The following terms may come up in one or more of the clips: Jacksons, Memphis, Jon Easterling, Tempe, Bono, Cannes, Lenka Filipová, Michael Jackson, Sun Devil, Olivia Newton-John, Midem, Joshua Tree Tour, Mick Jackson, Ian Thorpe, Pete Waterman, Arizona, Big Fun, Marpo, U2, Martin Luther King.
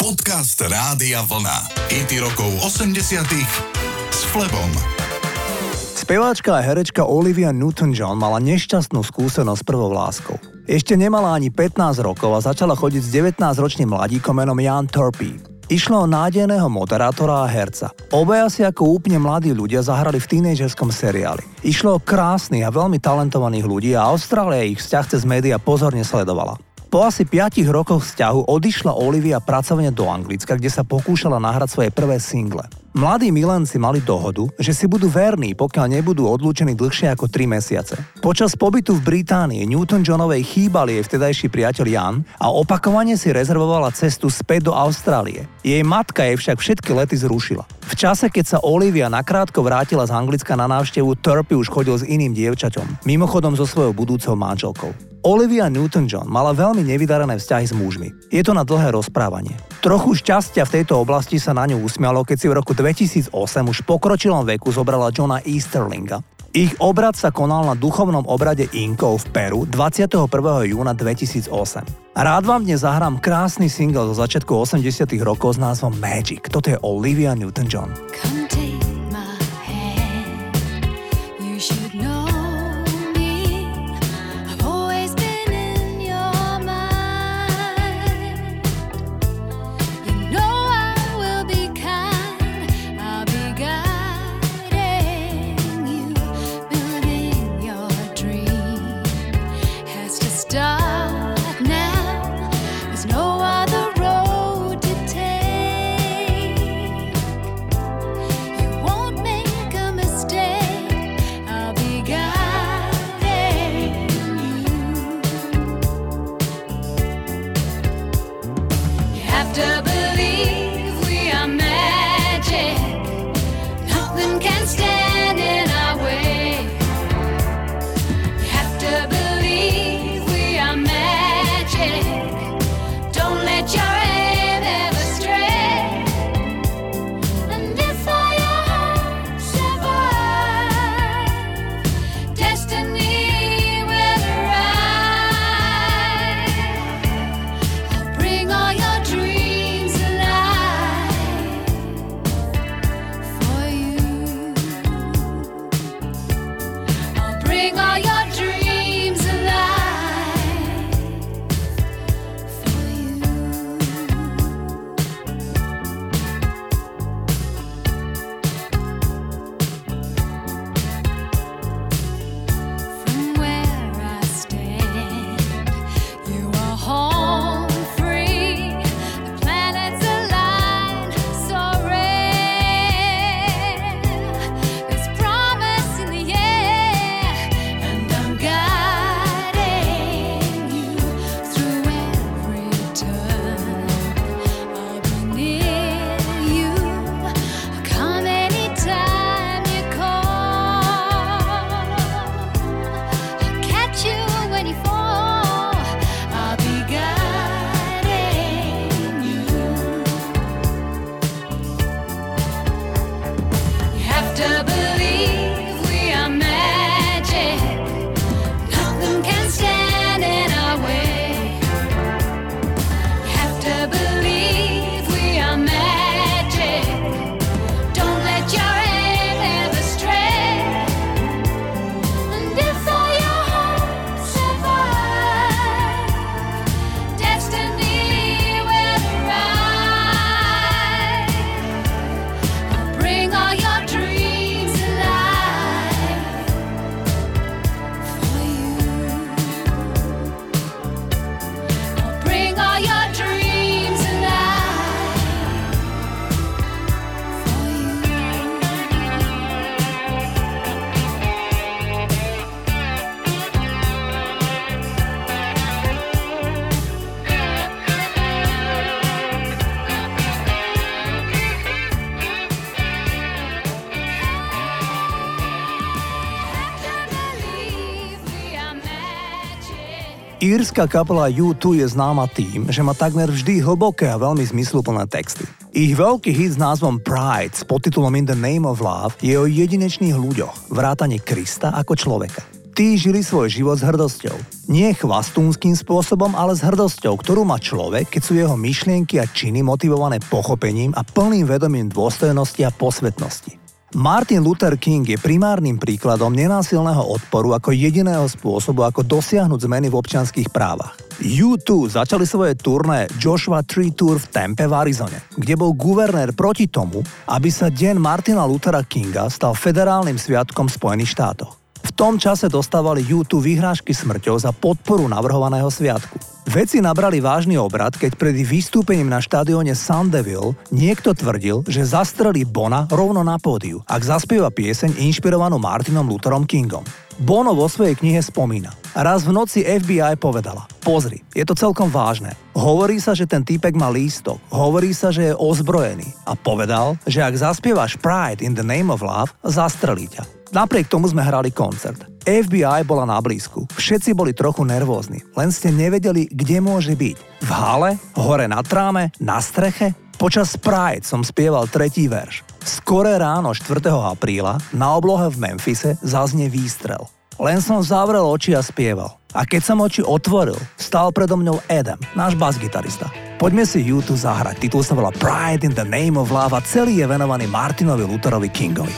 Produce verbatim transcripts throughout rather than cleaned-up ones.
Podcast Rádia Vlna. Hity rokov osemdesiatych s Flebom. Speváčka a herečka Olivia Newton-John mala nešťastnú skúsenosť s prvou láskou. Ešte nemala ani pätnásť rokov a začala chodiť s devätnásťročným mladíkom menom Ian Thorpe. Išlo o nádejného moderátora a herca. Obaja si ako úplne mladí ľudia zahrali v tínedžerskom seriáli. Išlo o krásnych a veľmi talentovaných ľudí a Austrália ich vzťah cez médiá pozorne sledovala. Po asi piatich rokoch vzťahu odišla Olivia pracovne do Anglicka, kde sa pokúšala nahrať svoje prvé single. Mladí milenci mali dohodu, že si budú verní, pokiaľ nebudú odlúčení dlhšie ako tri mesiace. Počas pobytu v Británii Newton-Johnovej chýbal jej vtedajší priateľ Jan a opakovane si rezervovala cestu späť do Austrálie. Jej matka jej však všetky lety zrušila. V čase, keď sa Olivia nakrátko vrátila z Anglicka na návštevu, Thorpe už chodil s iným dievčaťom, mimochodom so svojou budúcou manželkou. Olivia Newton-John mala veľmi nevydarené vzťahy s mužmi. Je to na dlhé rozprávanie. Trochu šťastia v tejto oblasti sa na ňu usmialo, keď si v roku dvetisícosem už v pokročilom veku zobrala Jona Easterlinga. Ich obrad sa konal na duchovnom obrade Inkov v Peru dvadsiateho prvého júna dvetisícosem. Rád vám dnes zahrám krásny single zo začiatku osemdesiatych rokov s názvom Magic. Toto je Olivia Newton-John. Írska kapela ú dva je známa tým, že má takmer vždy hlboké a veľmi zmysluplné texty. Ich veľký hit s názvom Pride s podtitulom In the Name of Love je o jedinečných ľuďoch, vrátane Krista ako človeka. tí žili svoj život s hrdosťou. Nie chvastúnským spôsobom, ale s hrdosťou, ktorú má človek, keď sú jeho myšlienky a činy motivované pochopením a plným vedomím dôstojnosti a posvetnosti. Martin Luther King je primárnym príkladom nenásilného odporu ako jediného spôsobu, ako dosiahnuť zmeny v občianskych právach. ú dva začali svoje turné Joshua Tree Tour v Tempe v Arizone, kde bol guvernér proti tomu, aby sa deň Martina Luthera Kinga stal federálnym sviatkom Spojených štátov. V tom čase dostávali ú dva vyhrážky smrťou za podporu navrhovaného sviatku. Veci nabrali vážny obrat, keď pred vystúpením na štadióne Sun Devil niekto tvrdil, že zastrelí Bona rovno na pódiu, ak zaspieva pieseň inšpirovanú Martinom Lutherom Kingom. Bono vo svojej knihe spomína: raz v noci ef bí aj povedala: pozri, je to celkom vážne. Hovorí sa, že ten týpek má lístok, hovorí sa, že je ozbrojený a povedal, že ak zaspievaš Pride in the Name of Love, zastrelí ťa. Napriek tomu sme hrali koncert. ef bí aj bola na blízku. Všetci boli trochu nervózni. Len ste nevedeli, kde môže byť. V hale? Hore na tráme? Na streche? Počas Pride som spieval tretí verš. Skoré ráno štvrtého apríla na oblohe v Memphise zaznie výstrel. Len som zavrel oči a spieval. A keď som oči otvoril, stál predo mňou Adam, náš basgitarista. Poďme si ú dva zahrať. Titul sa volá Pride in the Name of Love a celý je venovaný Martinovi Lutherovi Kingovi.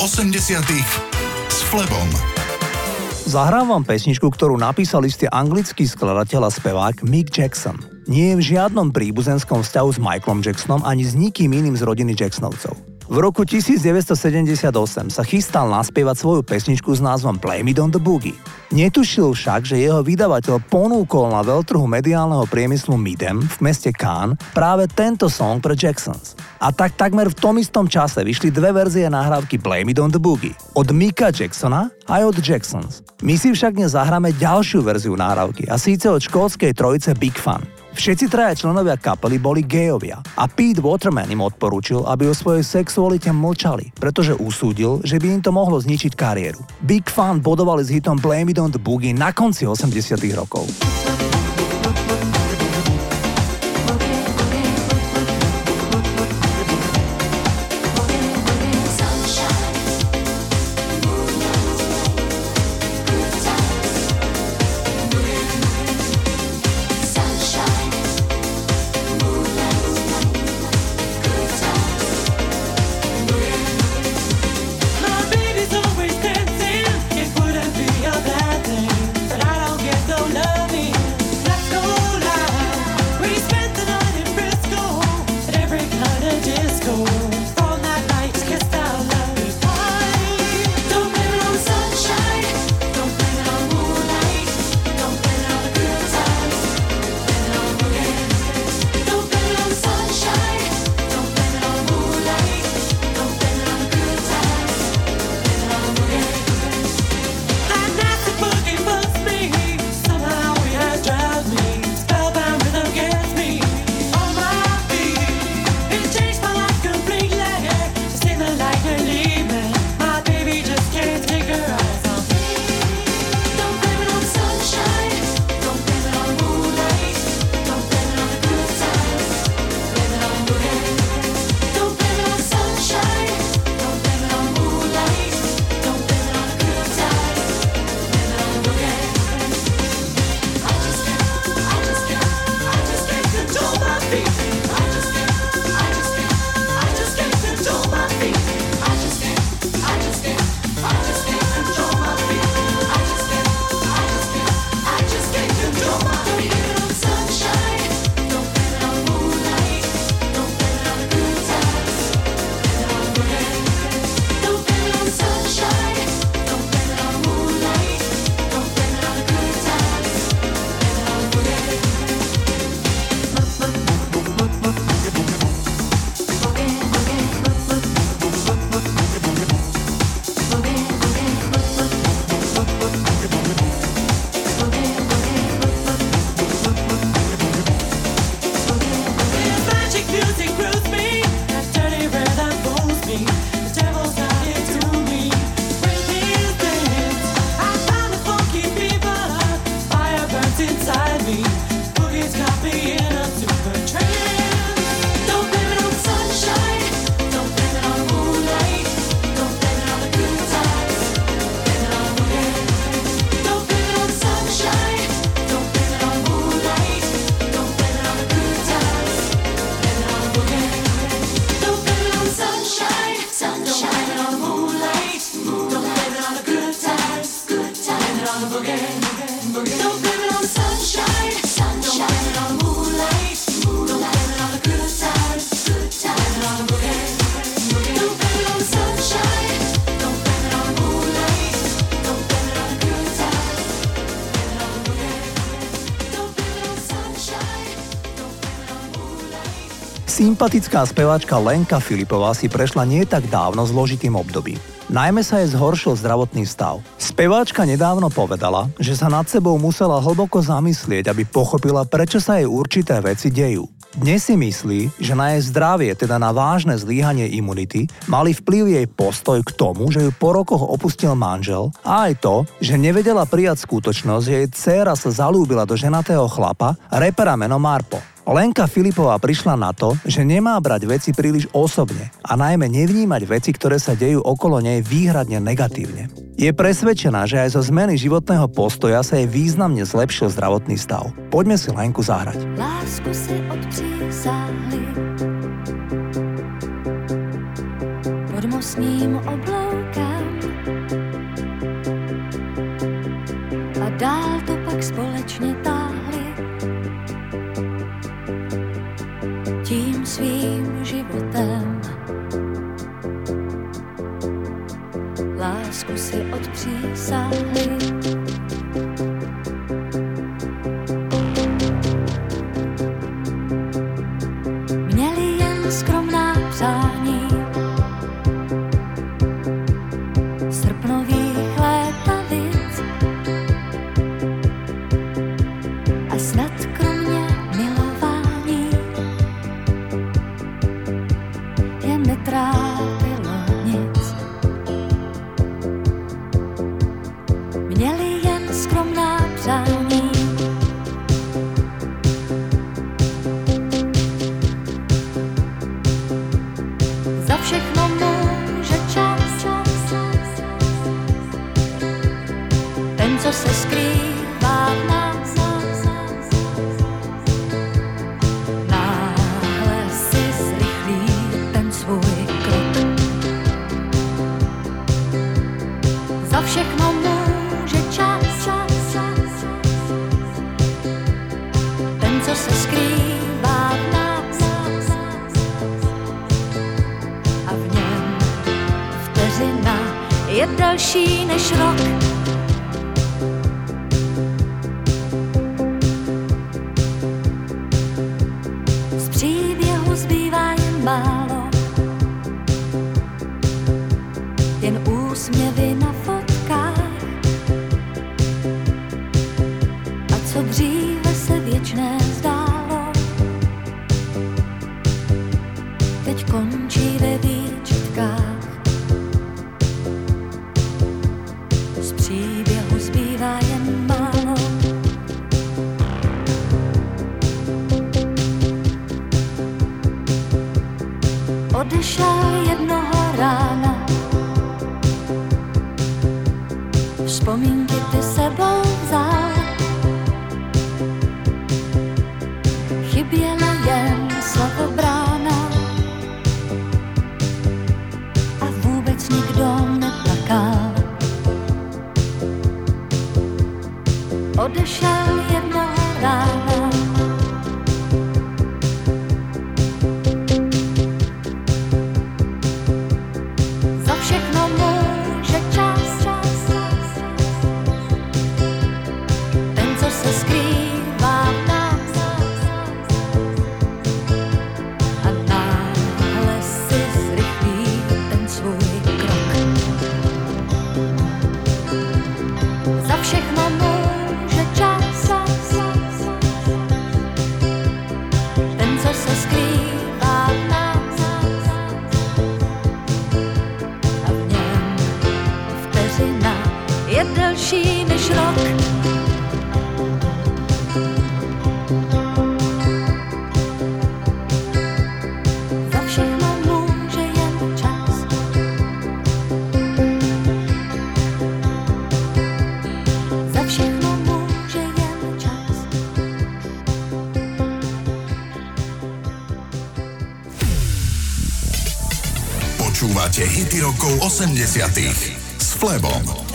osemdesiatych s s Flebom. Zahrám vám pesničku, ktorú napísal istý anglický skladateľ a spevák Mick Jackson. Nie je v žiadnom príbuzenskom vzťahu s Michaelom Jacksonom ani s nikým iným z rodiny Jacksonovcov. V roku devätnásťstosedemdesiatosem sa chystal naspievať svoju pesničku s názvom Blame It on the Boogie. Netušil však, že jeho vydavateľ ponúkol na veľtrhu mediálneho priemyslu Midem v meste Cannes práve tento song pre Jacksons. A tak takmer v tom istom čase vyšli dve verzie nahrávky Blame It on the Boogie od Micka Jacksona aj od Jacksons. My si však dnes zahráme ďalšiu verziu nahrávky, a síce od škótskej trojice Big Fun. Všetci traja členovia kapely boli gejovia a Pete Waterman im odporúčil, aby o svojej sexualite mlčali, pretože usúdil, že by im to mohlo zničiť kariéru. Big Fun bodovali s hitom Blame It on the Boogie na konci osemdesiatych rokov. Sympatická speváčka Lenka Filipová si prešla nie tak dávno zložitým obdobím. Najmä sa jej zhoršil zdravotný stav. Speváčka nedávno povedala, že sa nad sebou musela hlboko zamyslieť, aby pochopila, prečo sa jej určité veci dejú. Dnes si myslí, že na jej zdravie, teda na vážne zlyhanie imunity, mali vplyv jej postoj k tomu, že ju po rokoch opustil manžel, a aj to, že nevedela prijať skutočnosť, že jej dcéra sa zalúbila do ženatého chlapa, repera menom Marpo. Lenka Filipová prišla na to, že nemá brať veci príliš osobne a najmä nevnímať veci, ktoré sa dejú okolo nej výhradne negatívne. Je presvedčená, že aj zo zmeny životného postoja sa jej významne zlepšil zdravotný stav. Poďme si Lenku zahrať. Lásku si odpřísahli, pod mostním obloukem, pak společně táhli tím svým životem. Lásku si odpřísáhli. Měli jen skromná přání srpnových létavic a snad kromě milování je netrápí. Hity rokov osemdesiatych s Flebom.